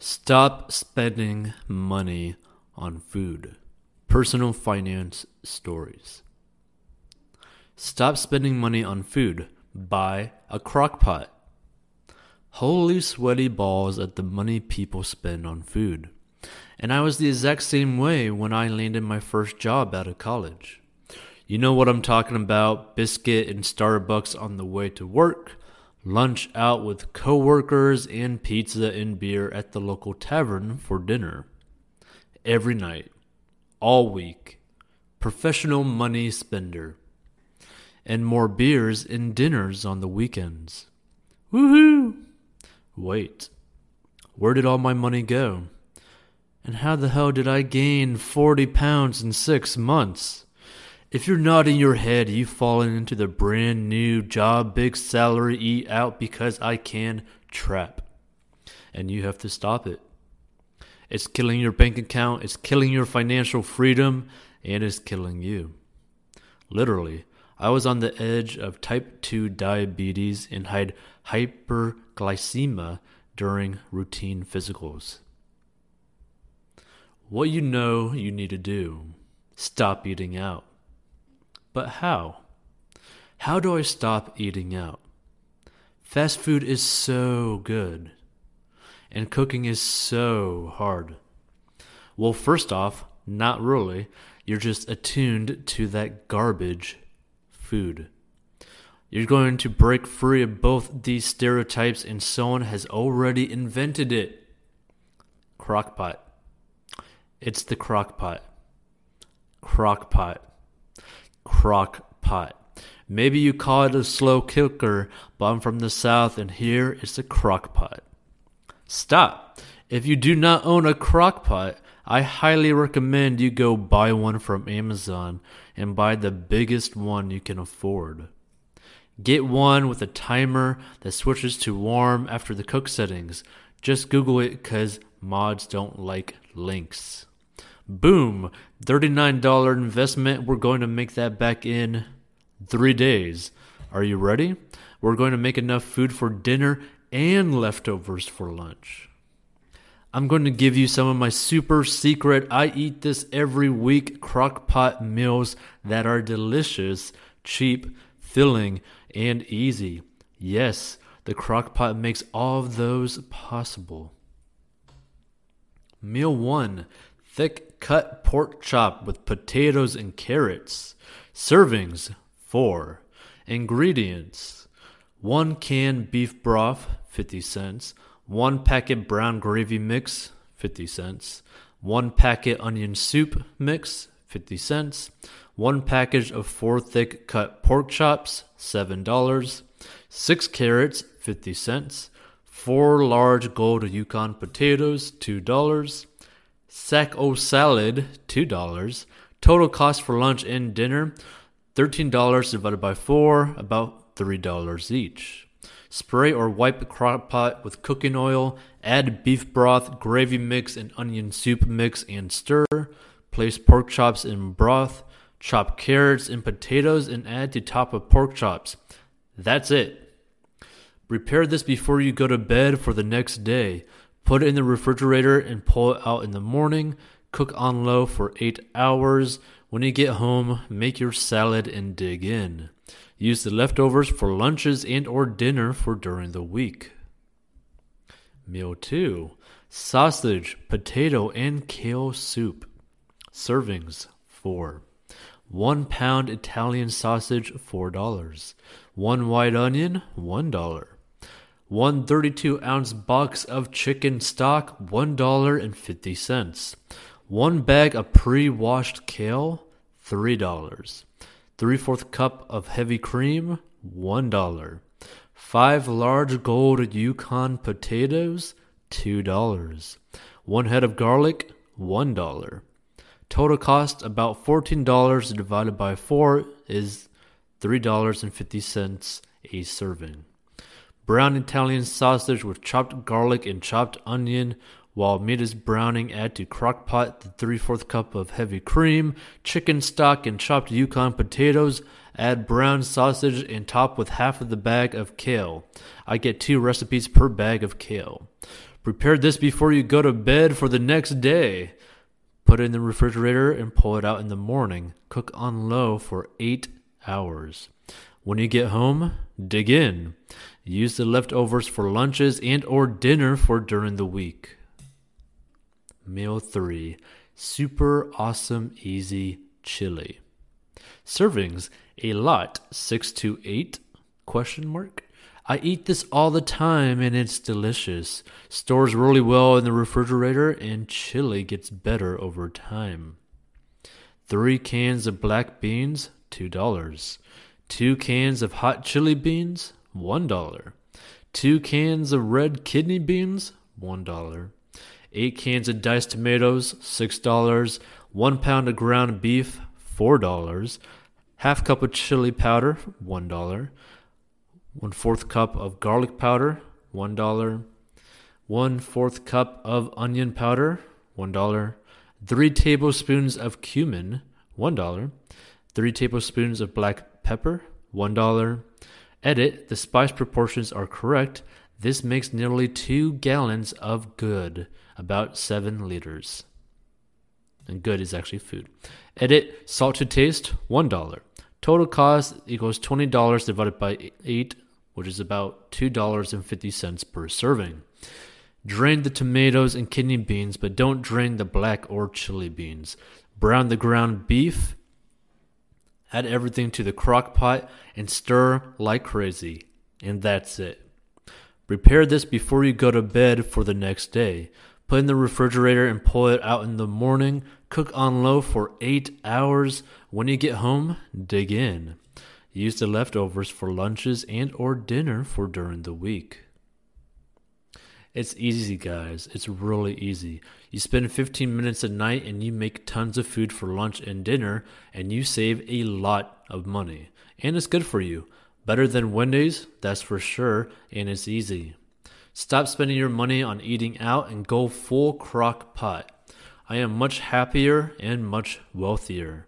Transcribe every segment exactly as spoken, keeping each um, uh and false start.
Stop spending money on food. Personal finance stories. Stop spending money on food. Buy a Crock-Pot. Holy sweaty balls at the money people spend on food. And I was the exact same way when I landed my first job out of college. You know what I'm talking about. Biscuit and Starbucks on the way to work. Lunch out with coworkers, and pizza and beer at the local tavern for dinner. Every night. All week. Professional money spender. And more beers and dinners on the weekends. Woohoo! Wait. Where did all my money go? And how the hell did I gain forty pounds in six months? If you're nodding your head, you've fallen into the brand new job, big salary, eat out because I can trap. And you have to stop it. It's killing your bank account, it's killing your financial freedom, and it's killing you. Literally, I was on the edge of type two diabetes and had hyperglycemia during routine physicals. What you know you need to do. Stop eating out. But how? How do I stop eating out? Fast food is so good. And cooking is so hard. Well, first off, not really. You're just attuned to that garbage food. You're going to break free of both these stereotypes, and someone has already invented it. Crockpot. It's the crockpot. Crockpot. Crock pot. Maybe you call it a slow cooker, but I'm from the South and here it's a crock pot. Stop! If you do not own a crock pot, I highly recommend you go buy one from Amazon and buy the biggest one you can afford. Get one with a timer that switches to warm after the cook settings. Just Google it because mods don't like links. Boom, thirty-nine dollars investment. We're going to make that back in three days. Are you ready? We're going to make enough food for dinner and leftovers for lunch. I'm going to give you some of my super secret, I eat this every week, crockpot meals that are delicious, cheap, filling, and easy. Yes, the crockpot makes all of those possible. Meal one. Thick cut pork chop with potatoes and carrots. Servings, four. Ingredients. one can beef broth, fifty cents. one packet brown gravy mix, fifty cents. one packet onion soup mix, fifty cents. one package of four thick cut pork chops, seven dollars. six carrots, fifty cents. four large gold Yukon potatoes, two dollars. Sack o' salad, two dollars. Total cost for lunch and dinner, thirteen dollars divided by four, about three dollars each. Spray or wipe the crock pot with cooking oil. Add beef broth, gravy mix, and onion soup mix and stir. Place pork chops in broth. Chop carrots and potatoes and add to top of pork chops. That's it. Prepare this before you go to bed for the next day. Put it in the refrigerator and pull it out in the morning. Cook on low for eight hours. When you get home, make your salad and dig in. Use the leftovers for lunches and or dinner for during the week. Meal two. Sausage, potato, and kale soup. Servings, four. one pound Italian sausage, four dollars. one white onion, one dollar. One thirty-two ounce box of chicken stock, one dollar and fifty cents. One bag of pre-washed kale, three dollars. three-fourths cup of heavy cream, one dollar. Five large gold Yukon potatoes, two dollars. One head of garlic, one dollar. Total cost about fourteen dollars divided by four is three dollars and fifty cents a serving. Brown Italian sausage with chopped garlic and chopped onion. While meat is browning, add to crock pot the three-fourths cup of heavy cream, chicken stock, and chopped Yukon potatoes. Add brown sausage and top with half of the bag of kale. I get two recipes per bag of kale. Prepare this before you go to bed for the next day. Put it in the refrigerator and pull it out in the morning. Cook on low for eight hours. When you get home, dig in. Use the leftovers for lunches and or dinner for during the week. Meal three, super awesome easy chili. Servings, a lot, six to eight, question mark. I eat this all the time and it's delicious. Stores really well in the refrigerator and chili gets better over time. Three cans of black beans, two dollars. Two cans of hot chili beans, one dollar. Two cans of red kidney beans, one dollar. Eight cans of diced tomatoes, six dollars. One pound of ground beef, four dollars. Half cup of chili powder, one dollar. One fourth cup of garlic powder, one dollar. One fourth cup of onion powder, one dollar. Three tablespoons of cumin, one dollar. Three tablespoons of black pepper, one dollar. Edit, the spice proportions are correct. This makes nearly two gallons of good, about seven liters. And good is actually food. Edit, salt to taste, one dollar. Total cost equals twenty dollars divided by eight, which is about two dollars and fifty cents per serving. Drain the tomatoes and kidney beans, but don't drain the black or chili beans. Brown the ground beef. Add everything to the crock pot and stir like crazy. And that's it. Prepare this before you go to bed for the next day. Put in the refrigerator and pull it out in the morning. Cook on low for eight hours. When you get home, dig in. Use the leftovers for lunches and or dinner for during the week. It's easy, guys. It's really easy. You spend fifteen minutes a night and you make tons of food for lunch and dinner, and you save a lot of money. And it's good for you. Better than Wendy's, that's for sure, and it's easy. Stop spending your money on eating out and go full crock pot. I am much happier and much wealthier.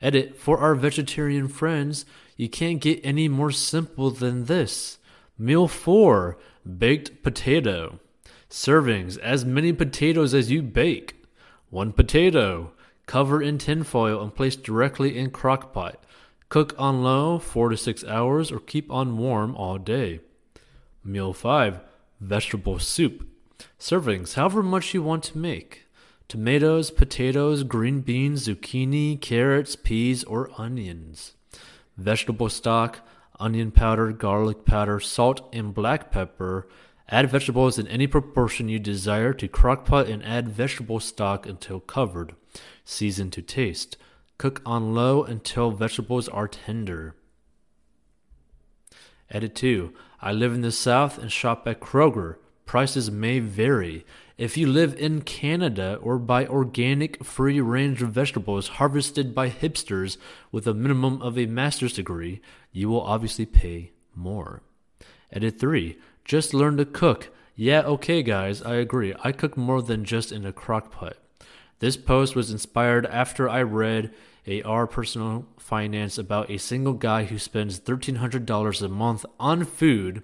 Edit, for our vegetarian friends, you can't get any more simple than this. Meal four, baked potato. Servings, as many potatoes as you bake. One potato. Cover in tinfoil and place directly in crock pot. Cook on low four to six hours or keep on warm all day. Meal five, vegetable soup. Servings, however much you want to make. Tomatoes, potatoes, green beans, zucchini, carrots, peas, or onions. Vegetable stock, onion powder, garlic powder, salt, and black pepper. Add vegetables in any proportion you desire to crock pot and add vegetable stock until covered. Season to taste. Cook on low until vegetables are tender. Edit two. I live in the South and shop at Kroger. Prices may vary. If you live in Canada or buy organic free-range vegetables harvested by hipsters with a minimum of a master's degree, you will obviously pay more. Edit three. Just learn to cook. Yeah, okay guys, I agree. I cook more than just in a crock pot. This post was inspired after I read A R Personal Finance about a single guy who spends thirteen hundred dollars a month on food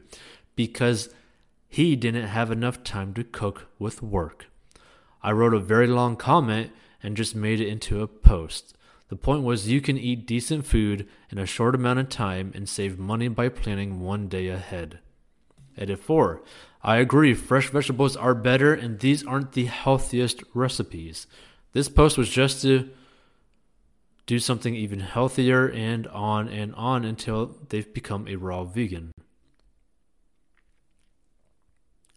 because he didn't have enough time to cook with work. I wrote a very long comment and just made it into a post. The point was you can eat decent food in a short amount of time and save money by planning one day ahead. Edit four. I agree, fresh vegetables are better and these aren't the healthiest recipes. This post was just to do something even healthier and on and on until they've become a raw vegan.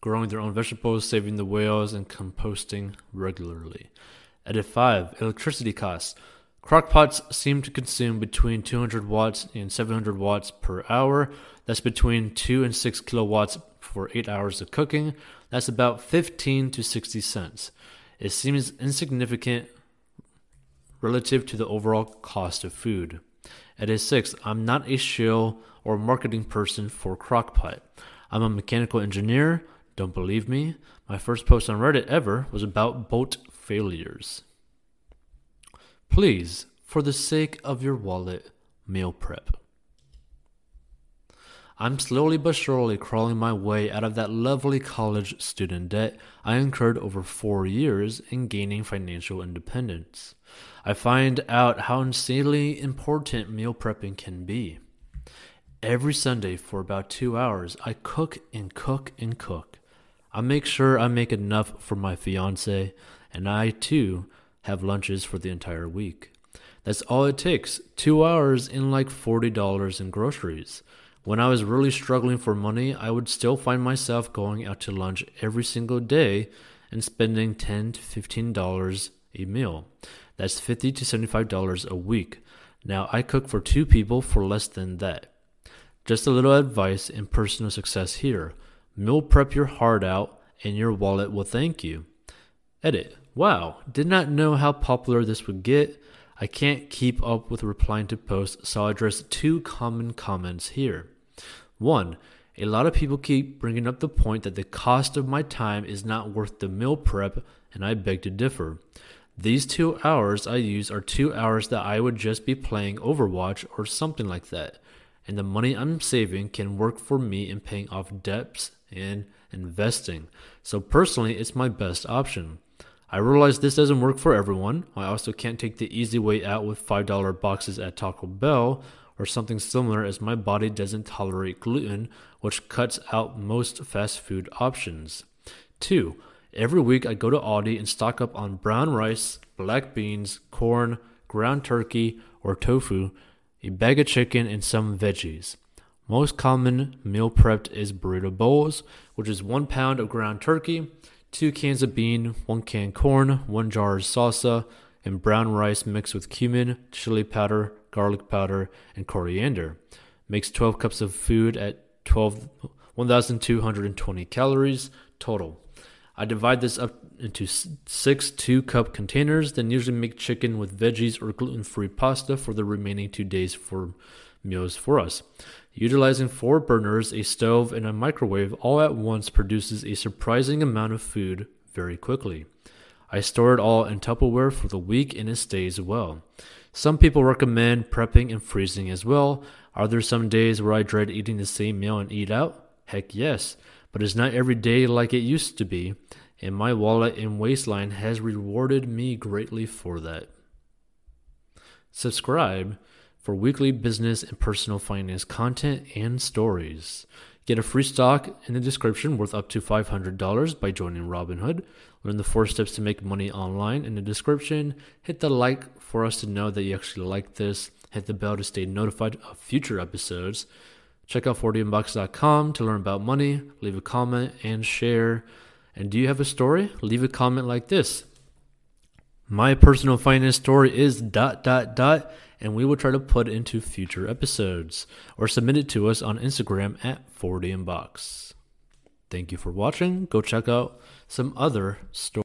Growing their own vegetables, saving the whales, and composting regularly. Edit five. Electricity costs. Crockpots seem to consume between two hundred watts and seven hundred watts per hour. That's between two and six kilowatts for eight hours of cooking. That's about fifteen to sixty cents. It seems insignificant relative to the overall cost of food. Edit six, I'm not a shill or marketing person for Crock-Pot. I'm a mechanical engineer. Don't believe me? My first post on Reddit ever was about boat failures. Please, for the sake of your wallet, meal prep. I'm slowly but surely crawling my way out of that lovely college student debt I incurred over four years in gaining financial independence. I find out how insanely important meal prepping can be. Every Sunday for about two hours, I cook and cook and cook. I make sure I make enough for my fiance, and I too have lunches for the entire week. That's all it takes, two hours and like forty dollars in groceries. When I was really struggling for money, I would still find myself going out to lunch every single day and spending ten to fifteen dollars a meal. That's fifty to seventy-five dollars a week. Now I cook for two people for less than that. Just a little advice and personal success here. Meal prep your heart out and your wallet will thank you. Edit. Wow, did not know how popular this would get. I can't keep up with replying to posts, so I'll address two common comments here. One, a lot of people keep bringing up the point that the cost of my time is not worth the meal prep, and I beg to differ. These two hours I use are two hours that I would just be playing Overwatch or something like that, and the money I'm saving can work for me in paying off debts and investing. So personally, it's my best option. I realize this doesn't work for everyone. I also can't take the easy way out with five dollar boxes at Taco Bell or something similar, as my body doesn't tolerate gluten, which cuts out most fast food options. Two, every week I go to Aldi and stock up on brown rice, black beans, corn, ground turkey or tofu, a bag of chicken, and some veggies. Most common meal prepped is burrito bowls, which is one pound of ground turkey, two cans of bean, one can corn, one jar of salsa, and brown rice mixed with cumin, chili powder, garlic powder, and coriander. Makes twelve cups of food at twelve, twelve twenty calories total. I divide this up into six two-cup containers, then usually make chicken with veggies or gluten-free pasta for the remaining two days for meals for us. Utilizing four burners, a stove, and a microwave all at once produces a surprising amount of food very quickly. I store it all in Tupperware for the week and it stays well. Some people recommend prepping and freezing as well. Are there some days where I dread eating the same meal and eat out? Heck yes, but it's not every day like it used to be, and my wallet and waistline has rewarded me greatly for that. Subscribe for weekly business and personal finance content and stories. Get a free stock in the description worth up to five hundred dollars by joining Robinhood. Learn the four steps to make money online in the description. Hit the like for us to know that you actually like this. Hit the bell to stay notified of future episodes. Check out forty inbox dot com to learn about money. Leave a comment and share. And do you have a story? Leave a comment like this. My personal finance story is dot dot dot, and we will try to put into future episodes, or submit it to us on Instagram at forty inbox. Thank you for watching. Go check out some other stories.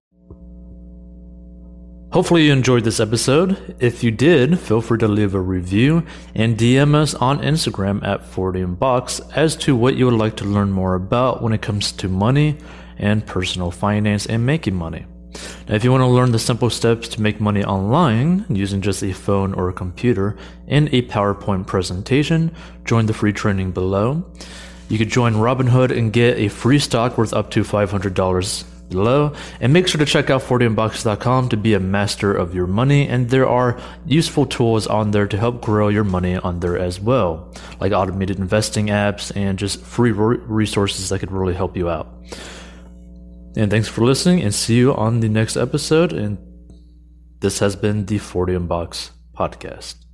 Hopefully you enjoyed this episode. If you did, feel free to leave a review and D M us on Instagram at forty inbox as to what you would like to learn more about when it comes to money and personal finance and making money. Now, if you want to learn the simple steps to make money online using just a phone or a computer and a PowerPoint presentation, join the free training below. You could join Robinhood and get a free stock worth up to five hundred dollars below. And make sure to check out forty inbox dot com to be a master of your money. And there are useful tools on there to help grow your money on there as well, like automated investing apps and just free resources that could really help you out. And thanks for listening, and see you on the next episode. And this has been the forty inbox podcast.